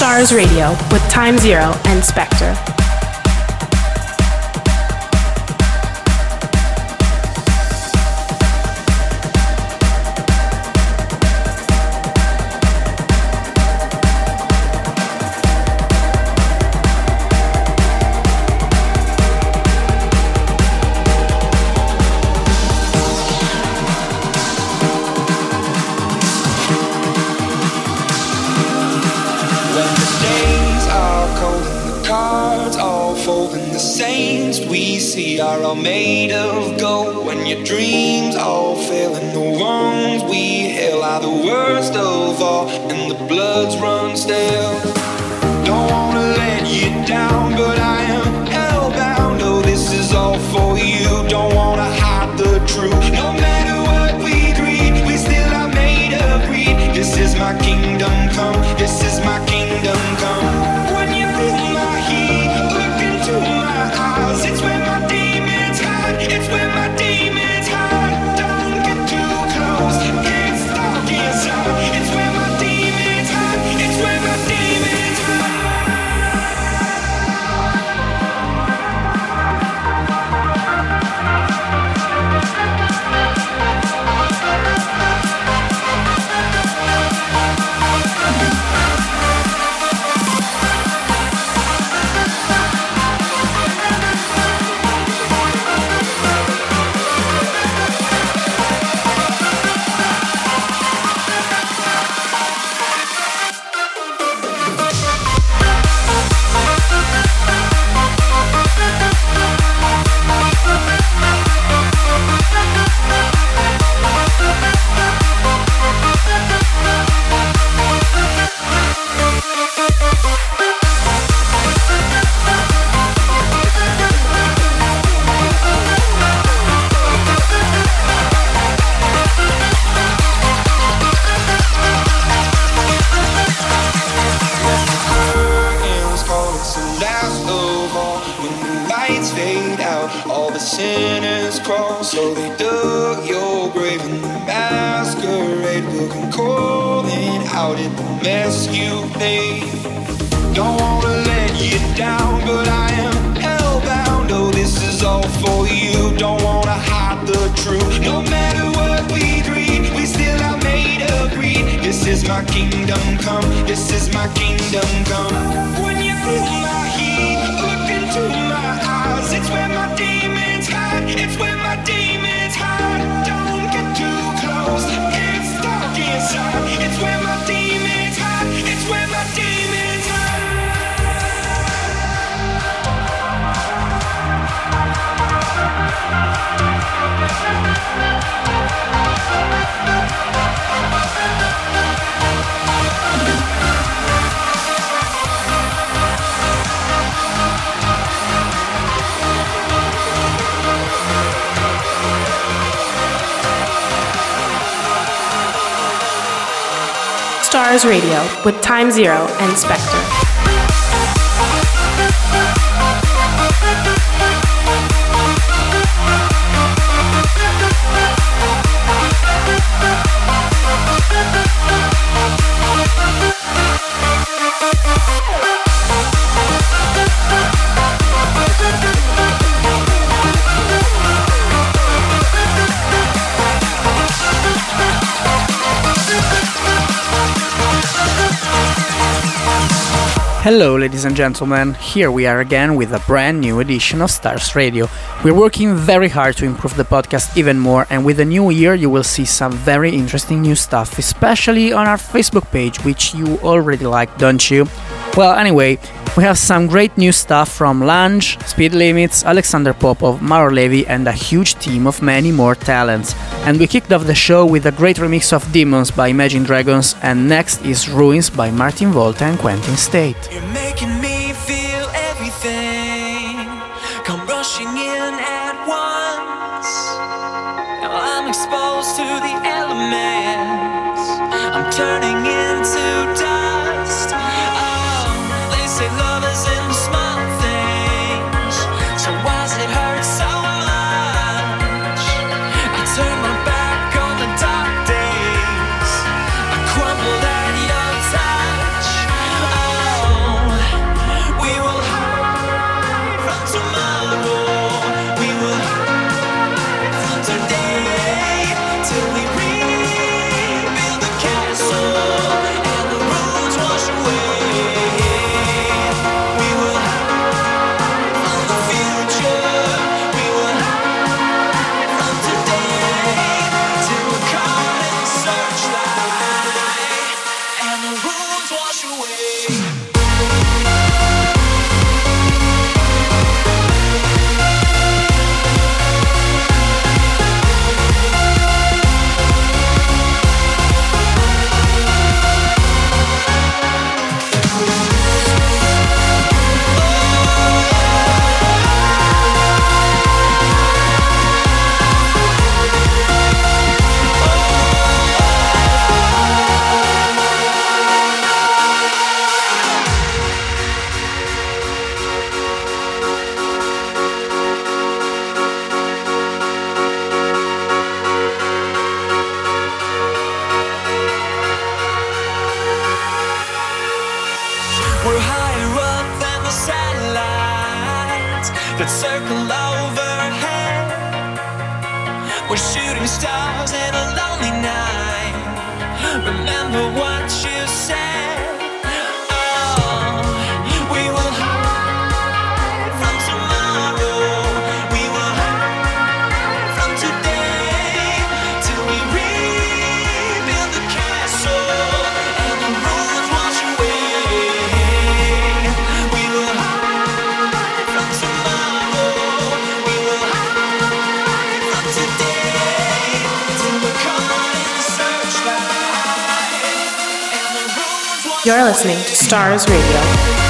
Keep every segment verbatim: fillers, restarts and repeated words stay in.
Stars Radio with Time Zero and Spectre. Stars Radio with Time Zero and Spectre. Hello ladies and gentlemen, here we are again with a brand new edition of Stars Radio. We're working very hard to improve the podcast even more, and with the new year you will see some very interesting new stuff, especially on our Facebook page, which you already like, don't you? Well, anyway, we have some great new stuff from Lounge, Speed Limits, Alexander Popov, Baumeer Levi and a huge team of many more talents. And we kicked off the show with a great remix of Demons by Imagine Dragons, and next is Ruins by Martin Volta and Quentin State. You're making me feel everything come rushing in at once. Now I'm exposed to the elements, I'm turning into dust. Oh, they say love is in the small things, so why does it hurt so much? I turn my back on the dark days, I crumble at your touch. Oh, You're listening to Stars Radio.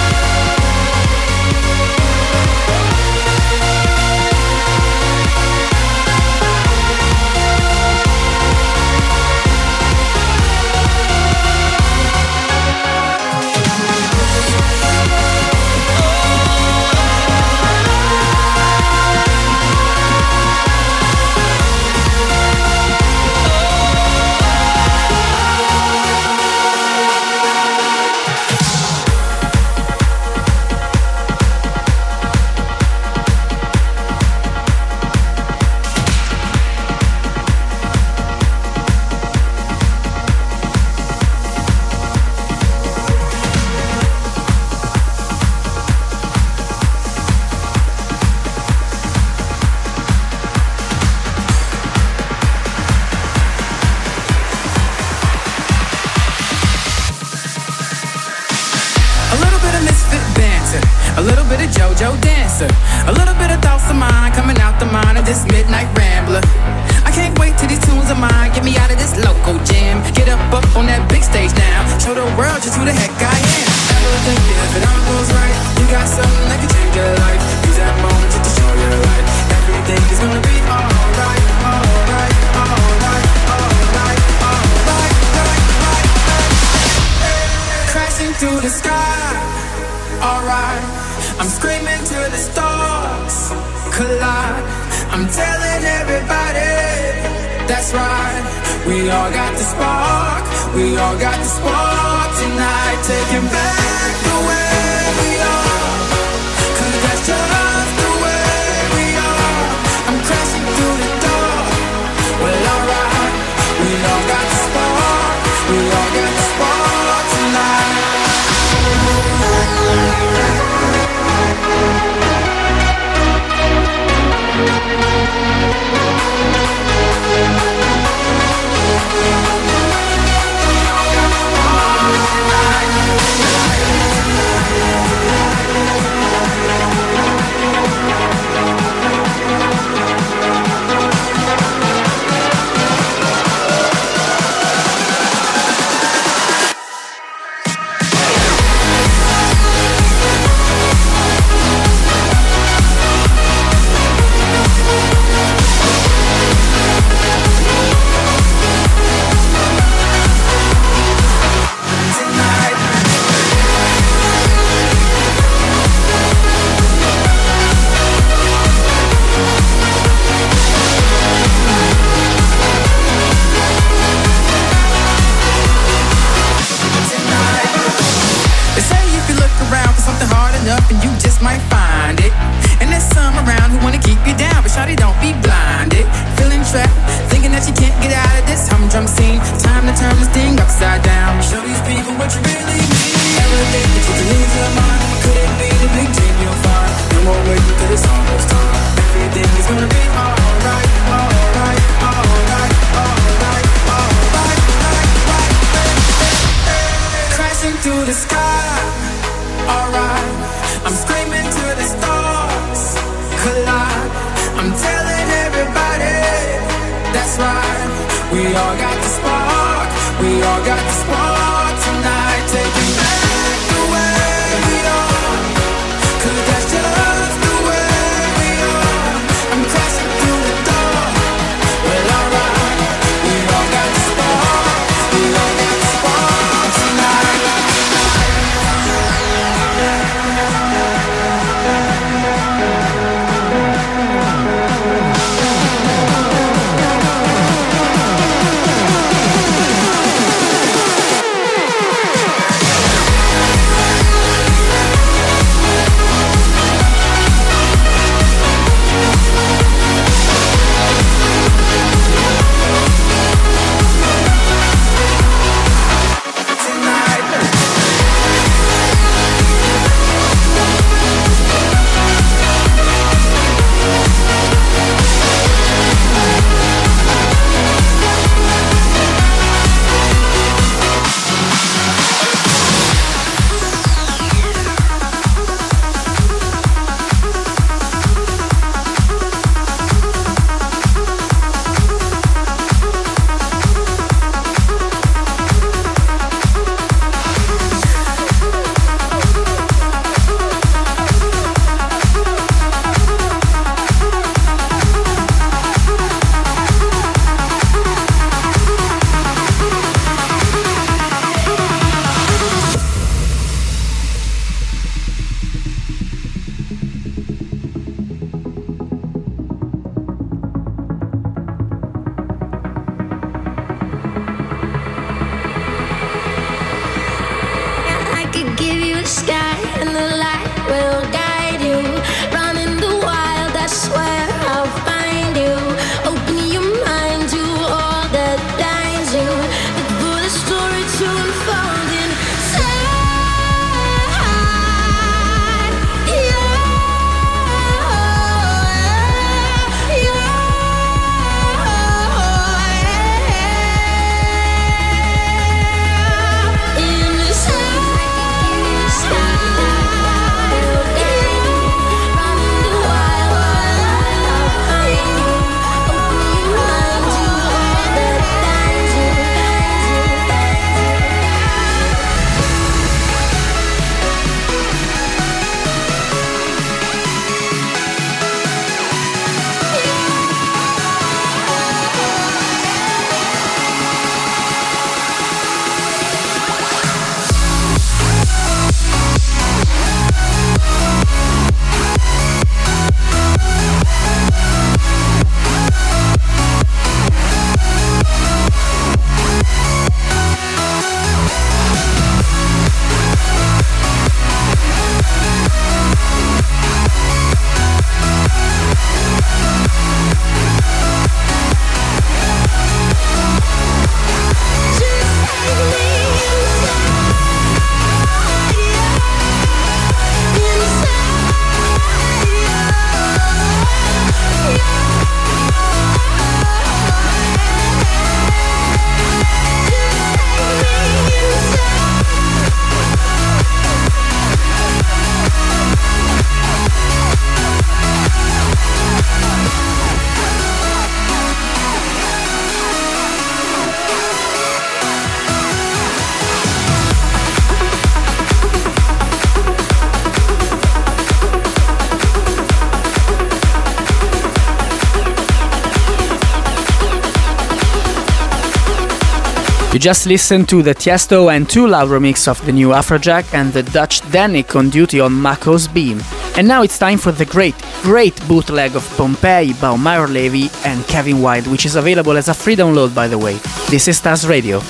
Just listen to the Tiësto and Too Loud remix of the new Afrojack and the Dutch Dannic Honduty on Mako's Beam. And now it's time for the great, great bootleg of Pompeii, Baumeer Levi and Kevin White, which is available as a free download, by the way. This is Taz Radio.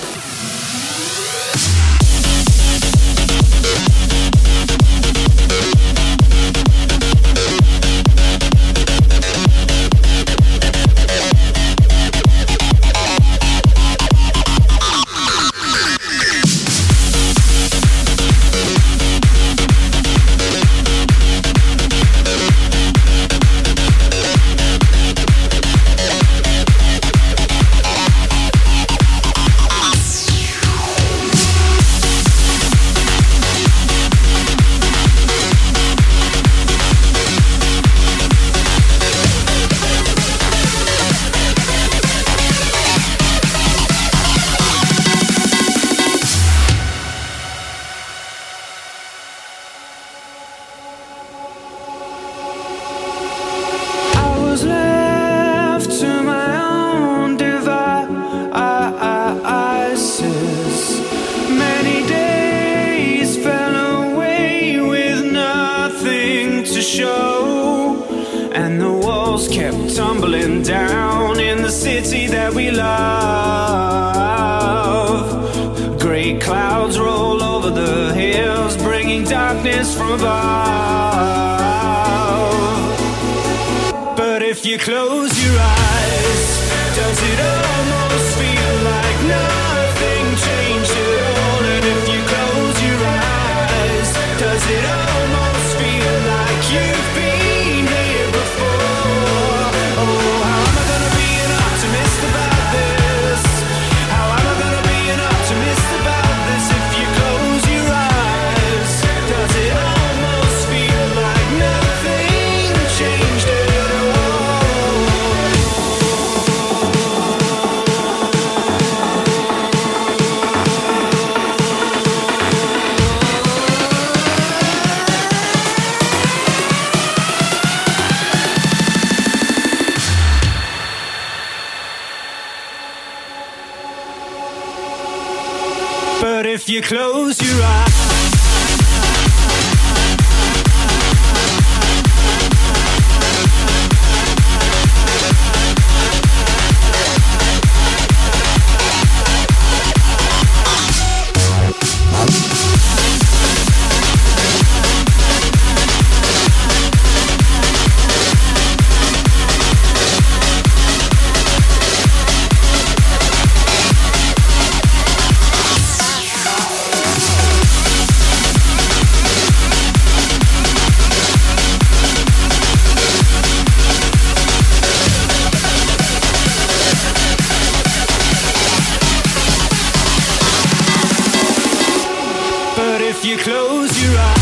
you close your eyes.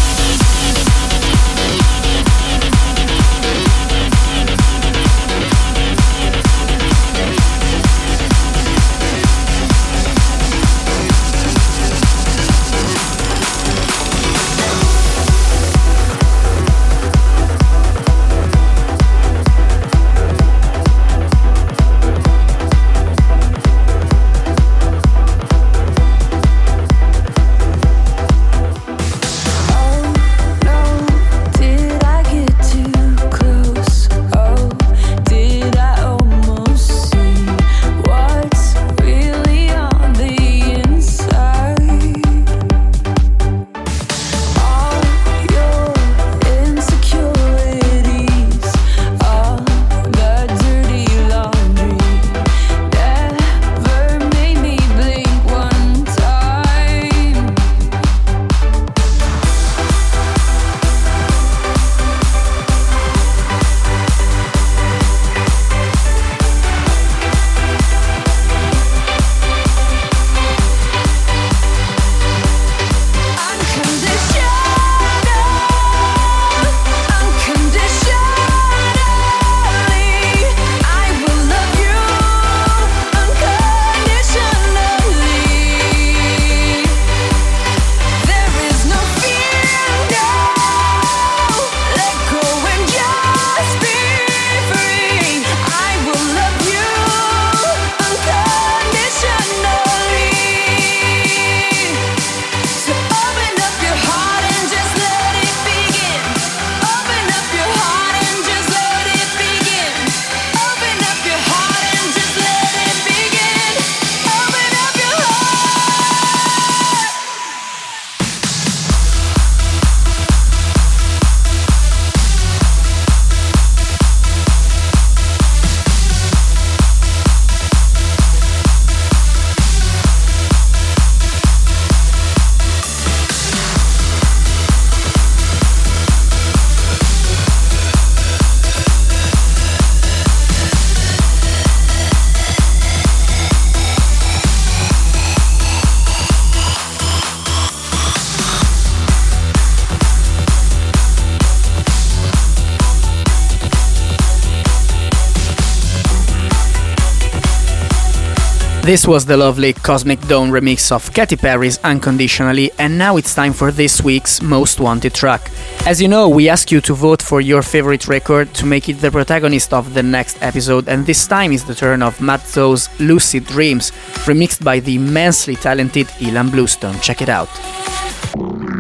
This was the lovely Cosmic Dawn remix of Katy Perry's Unconditionally, and now it's time for this week's Most Wanted track. As you know, we ask you to vote for your favorite record to make it the protagonist of the next episode, and this time is the turn of Matzo's Lucid Dreams, remixed by the immensely talented Ilan Bluestone. Check it out.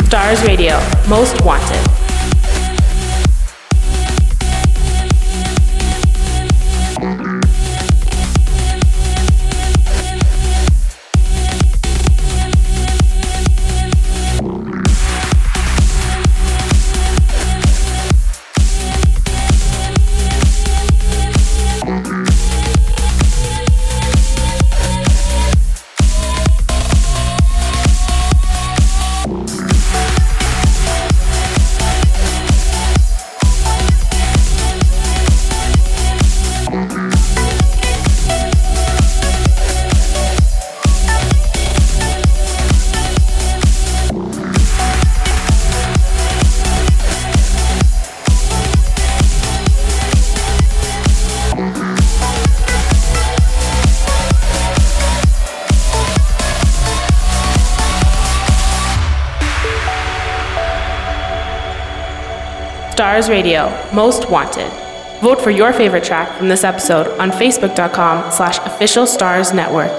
Stars Radio, Most Wanted. Stars Radio, Most Wanted. Vote for your favorite track from this episode on facebook.com slash official stars network.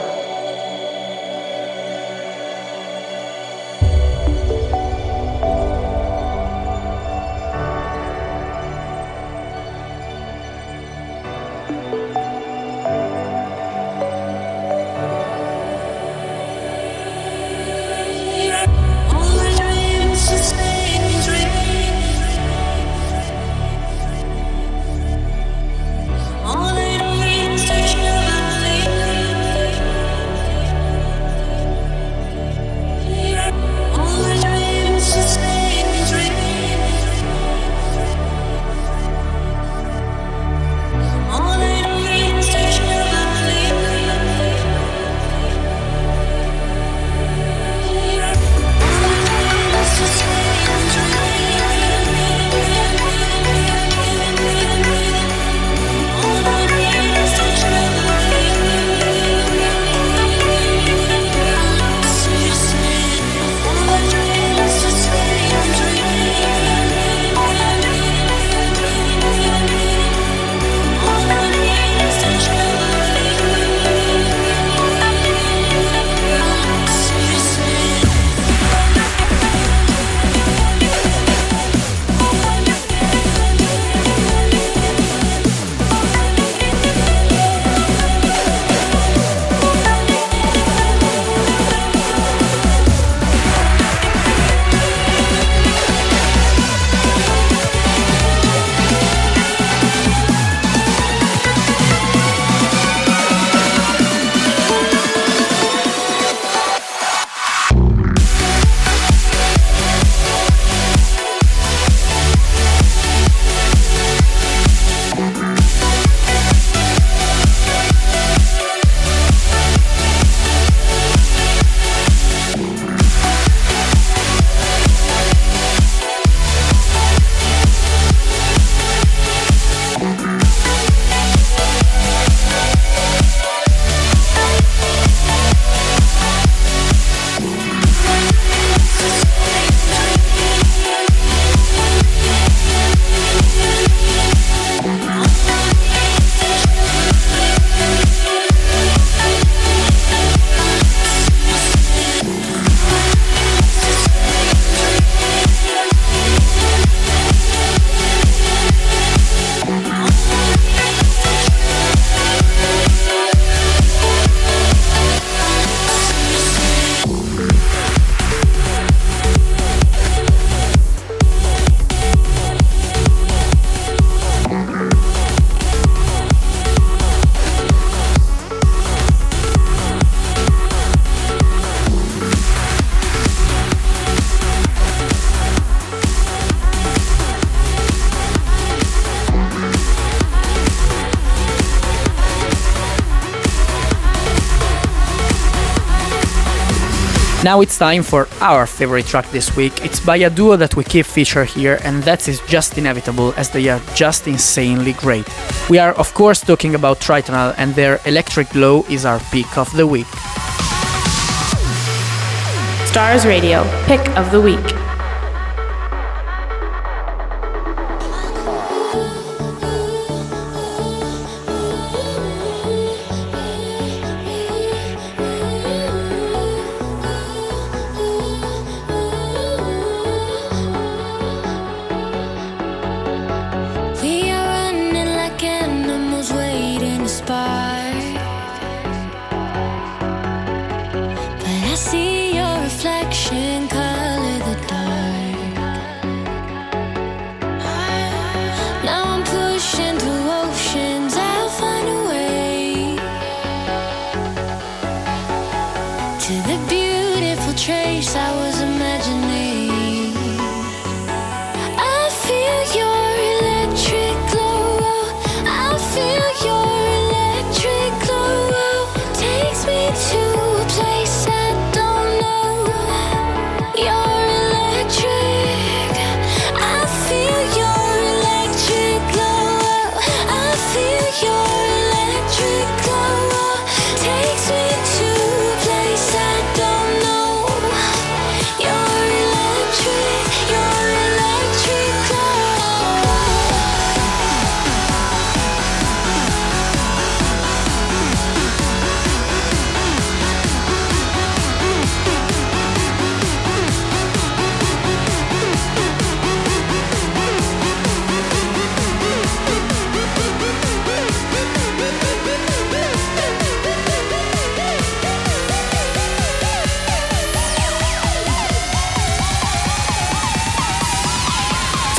Now it's time for our favorite track this week. It's by a duo that we keep featuring here, and that is just inevitable as they are just insanely great. We are of course talking about Tritonal, and their Electric Glow is our pick of the week. Stars Radio, pick of the week.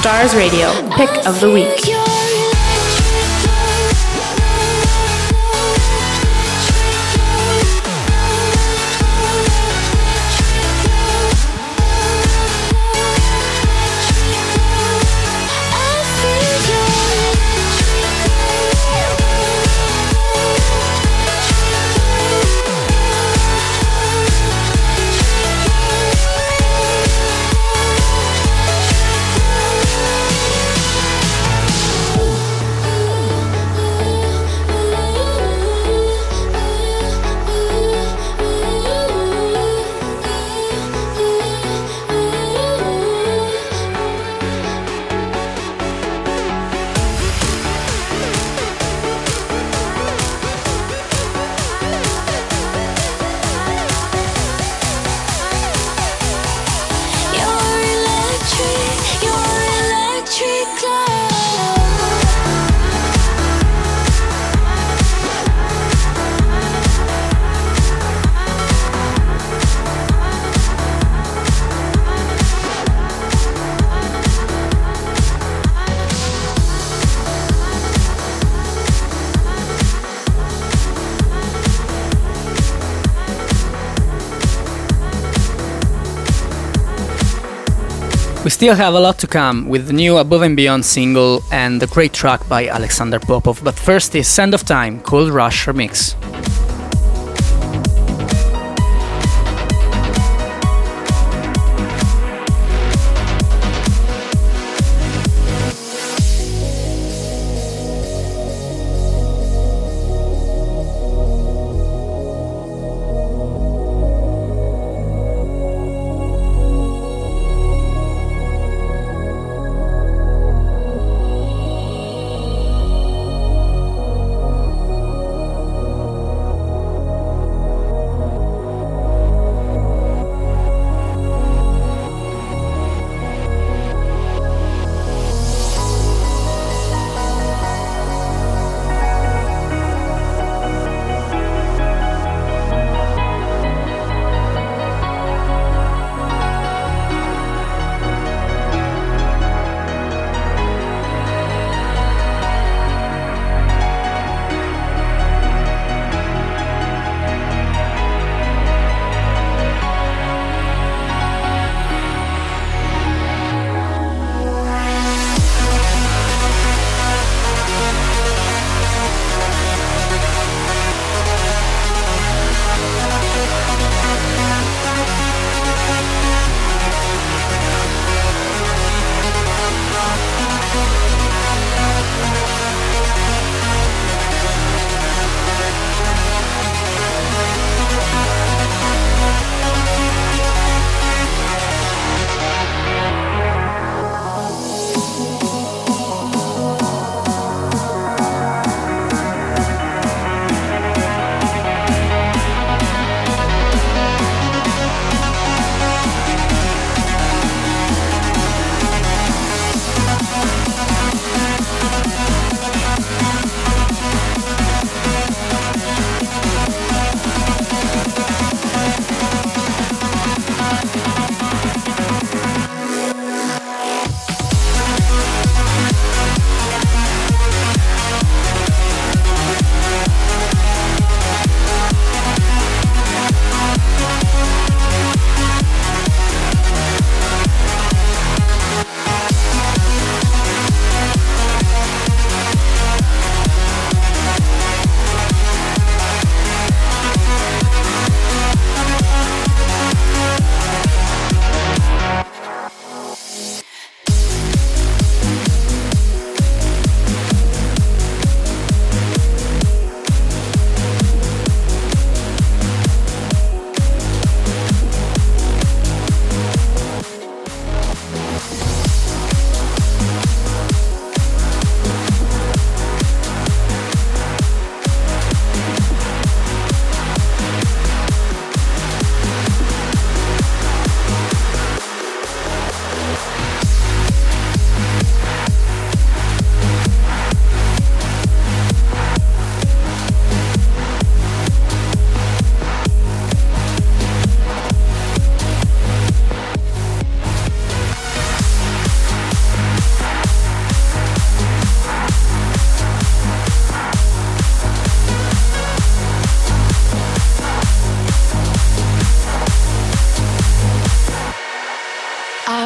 Stars Radio, pick of the week. Still have a lot to come with the new Above and Beyond single and the great track by Alexander Popov, but first is Sand of Time, Cold Rush remix.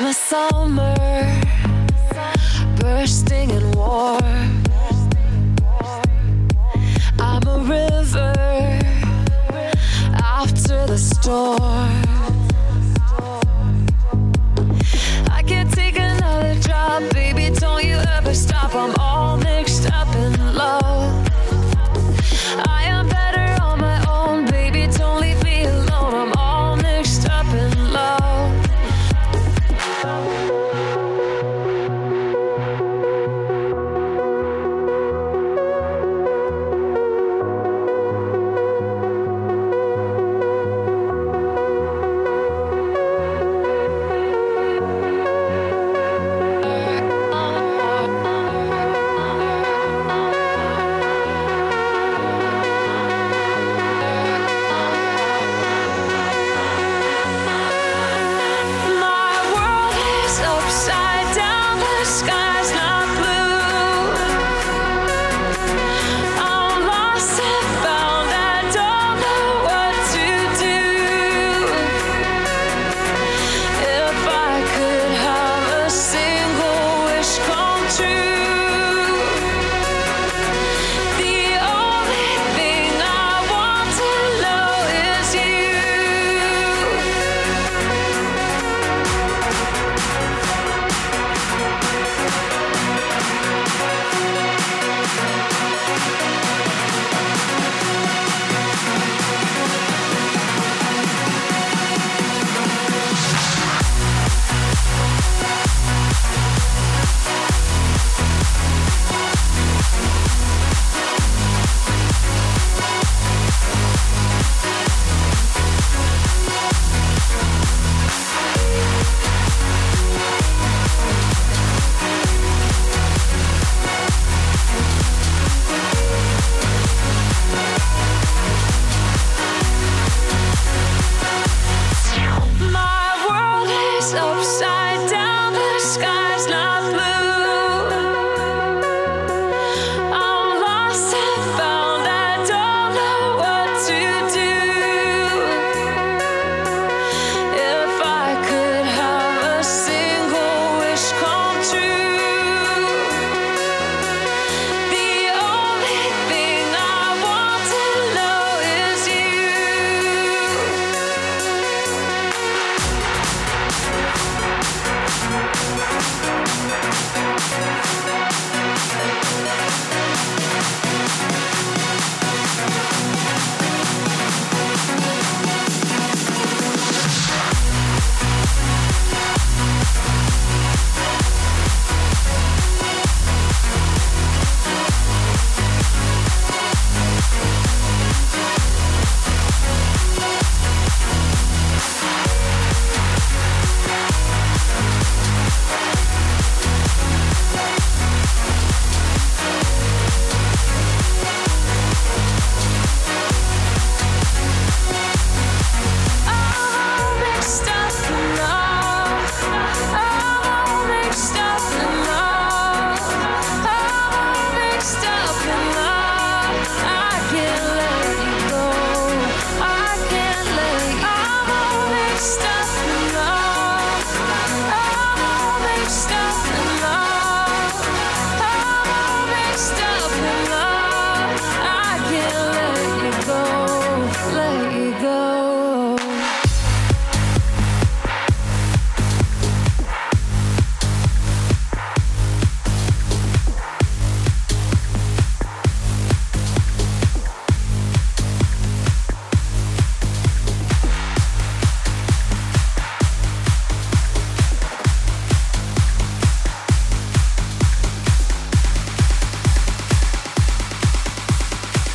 I'm a summer bursting in war. I'm a river after the storm. I can't take another drop, baby, don't you ever stop. I'm all mixed up in love. I am better on my own, baby, don't leave me alone. I'm all mixed up in love.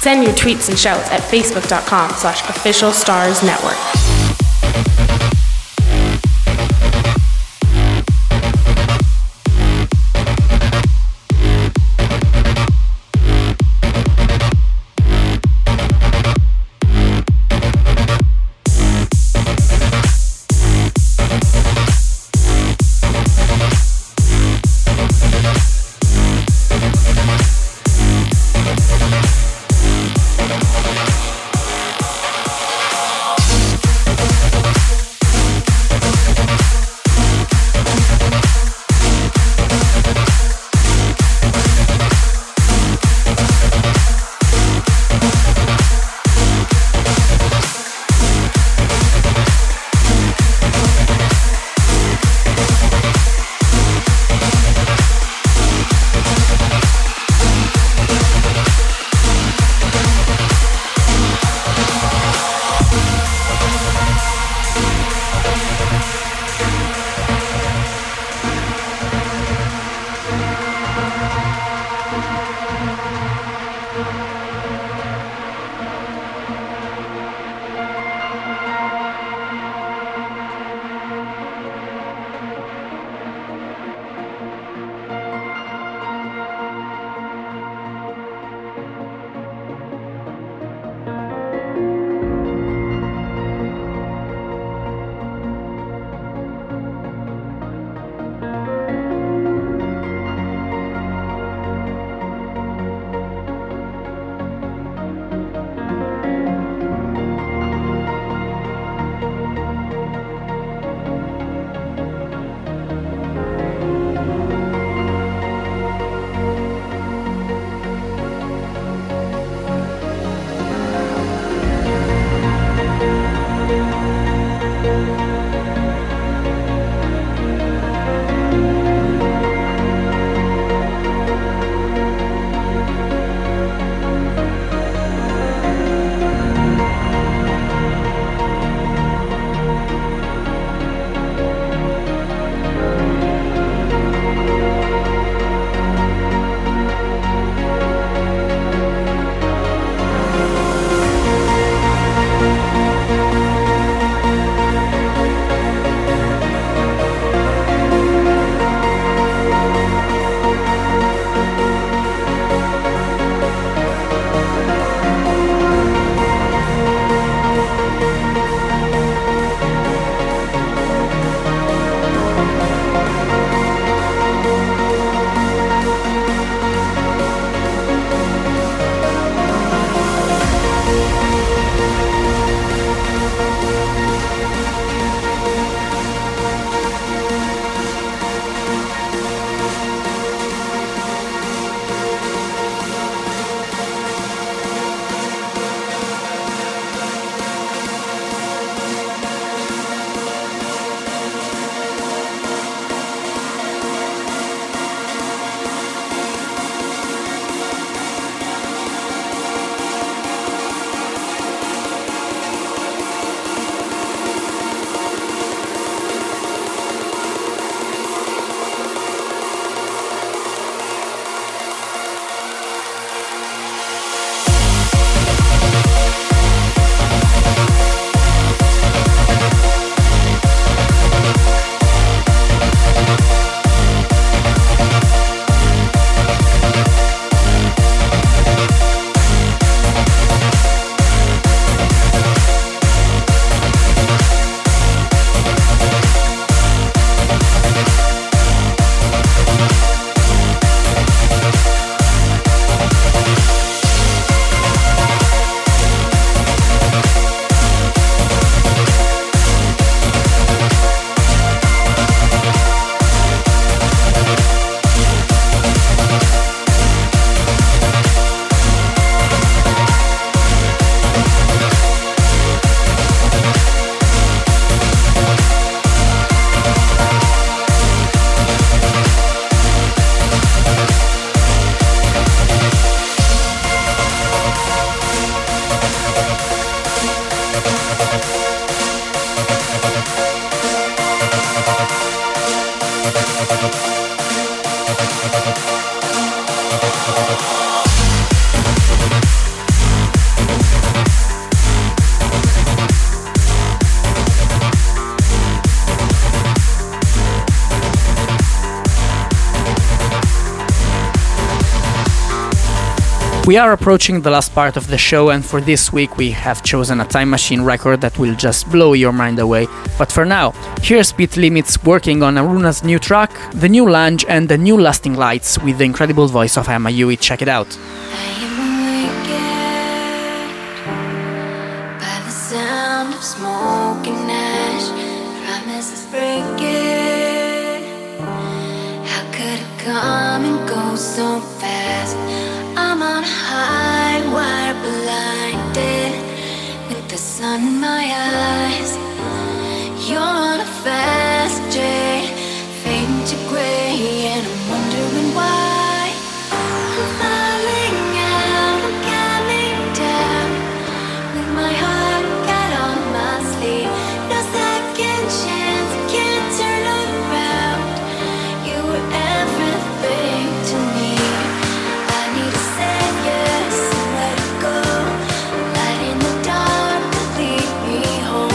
Send your tweets and shouts at facebook.com slash official stars network. We are approaching the last part of the show, and for this week we have chosen a Time Machine record that will just blow your mind away. But for now, here's Speed Limits working on Aruna's new track, the new Lounge and the new Lasting Lights with the incredible voice of Emma Yui. Check it out. Come and go so fast. I'm on a high wire, blinded with the sun in my eyes. You're on a fast jet, fading to gray, and I'm wondering why I'm falling out, I'm coming down with my heart cut on my sleeve. No second chance, I can't turn around. You were everything to me. I need a savior, somewhere to go, light in the dark to lead me home.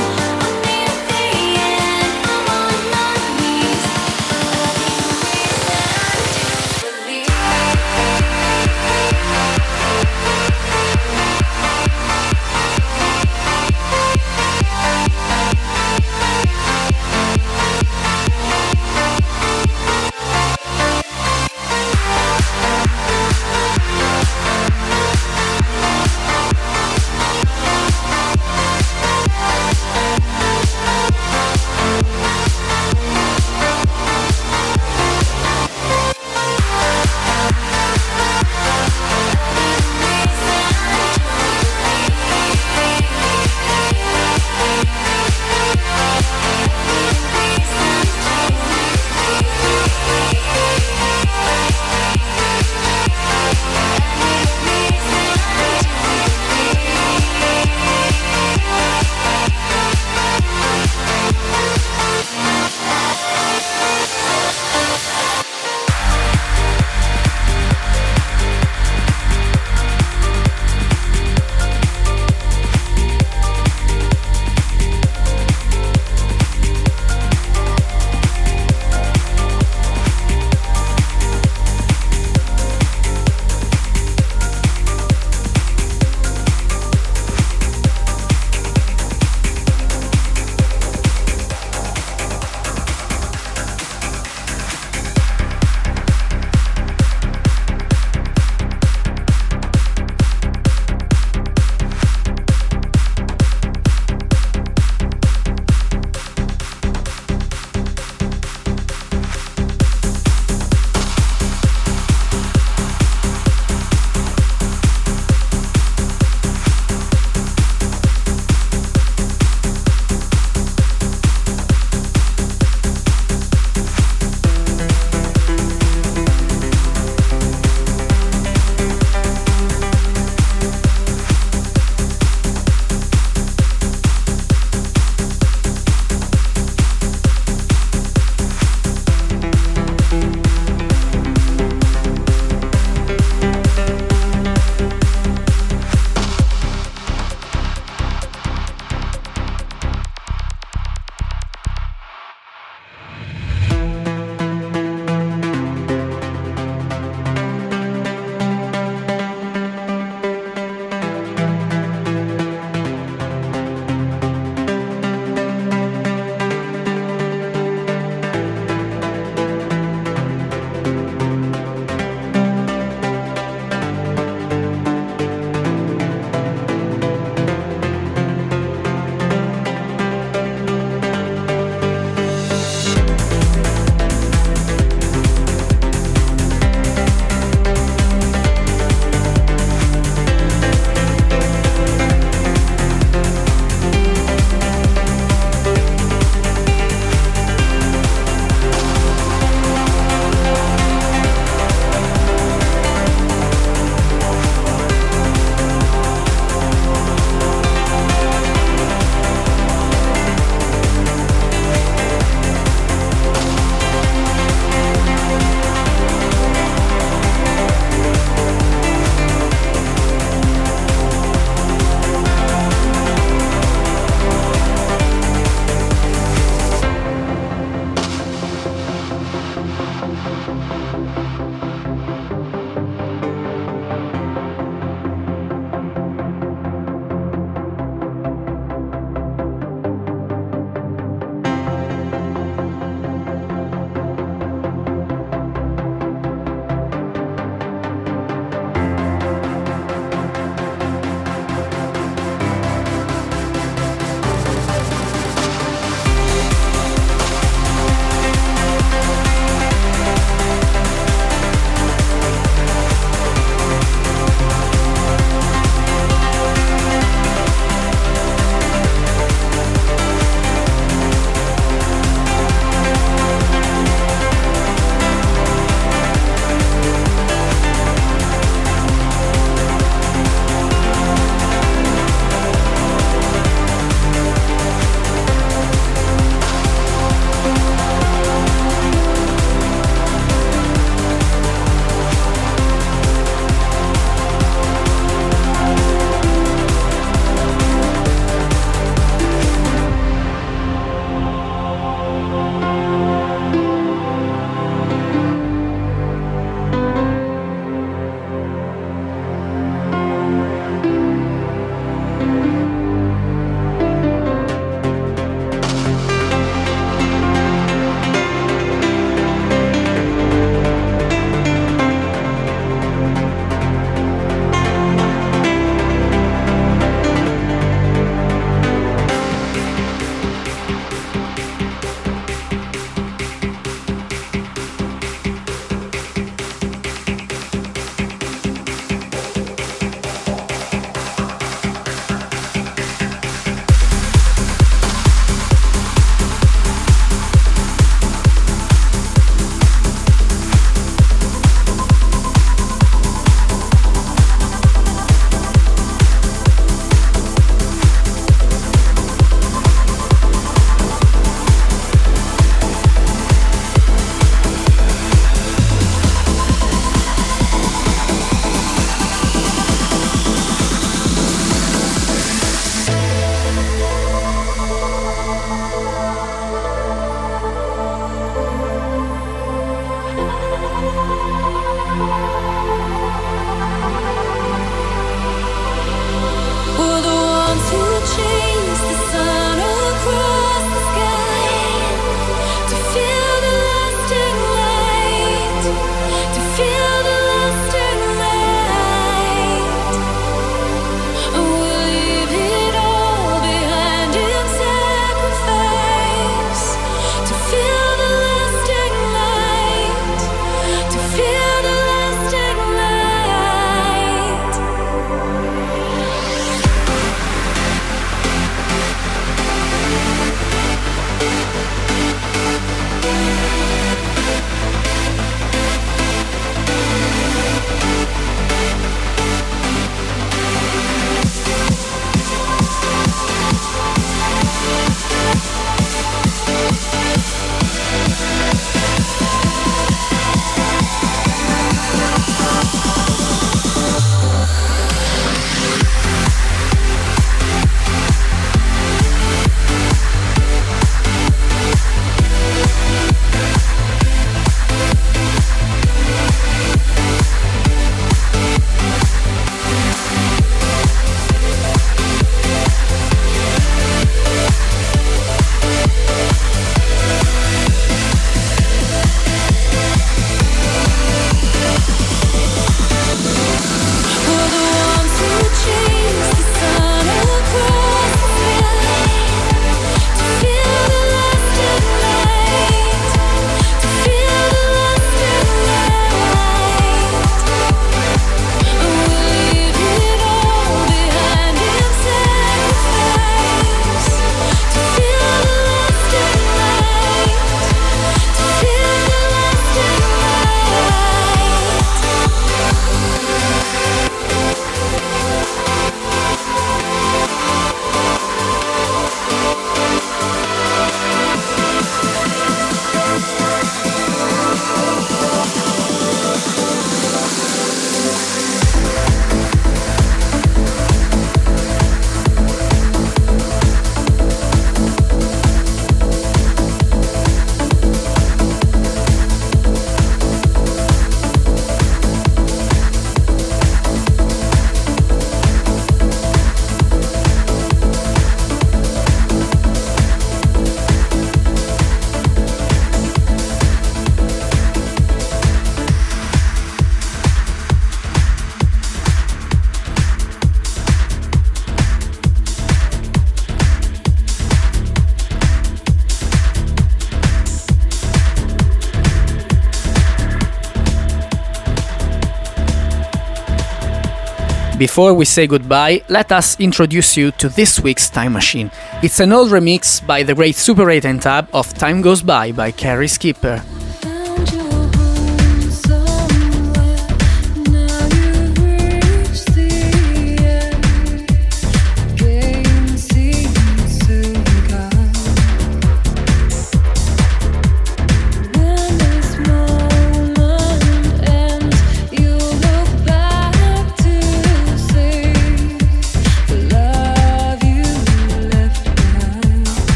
Before we say goodbye, let us introduce you to this week's Time Machine. It's an old remix by the great Super eight and Tab of Time Goes By by Carrie Skipper.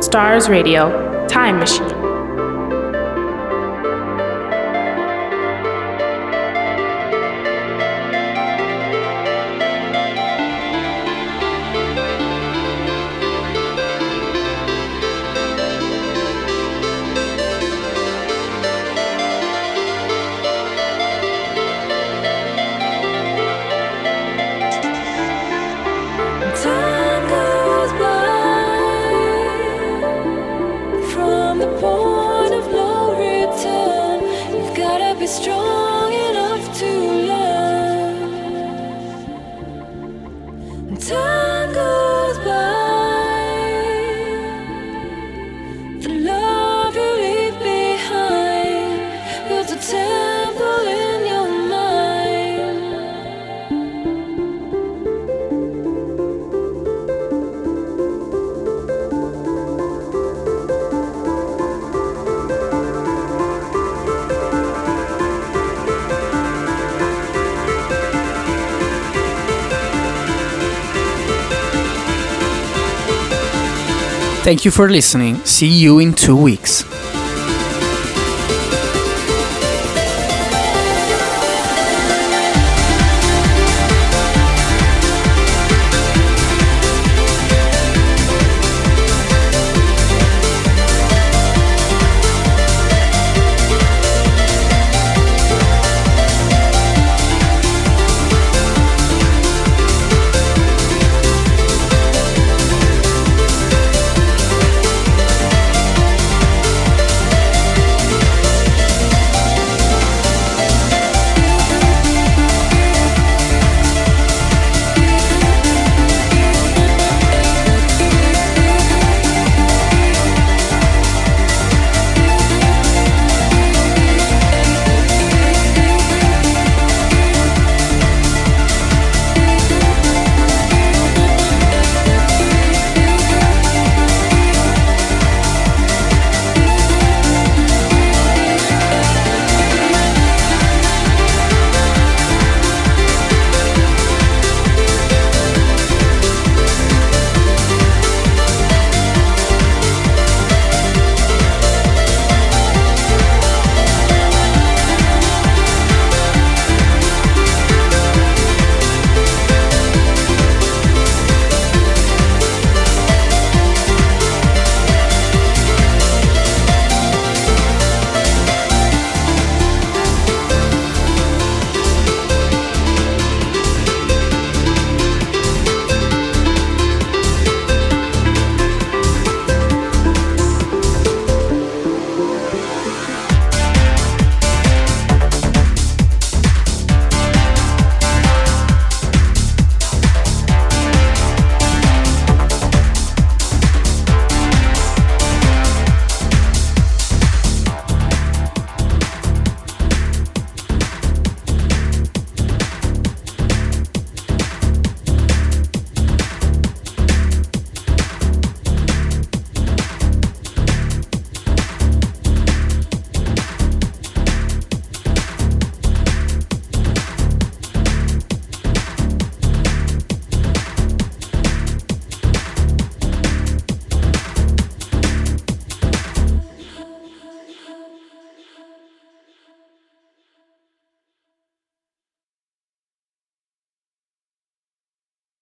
Stars Radio, Time Machine. Thank you for listening. See you in two weeks.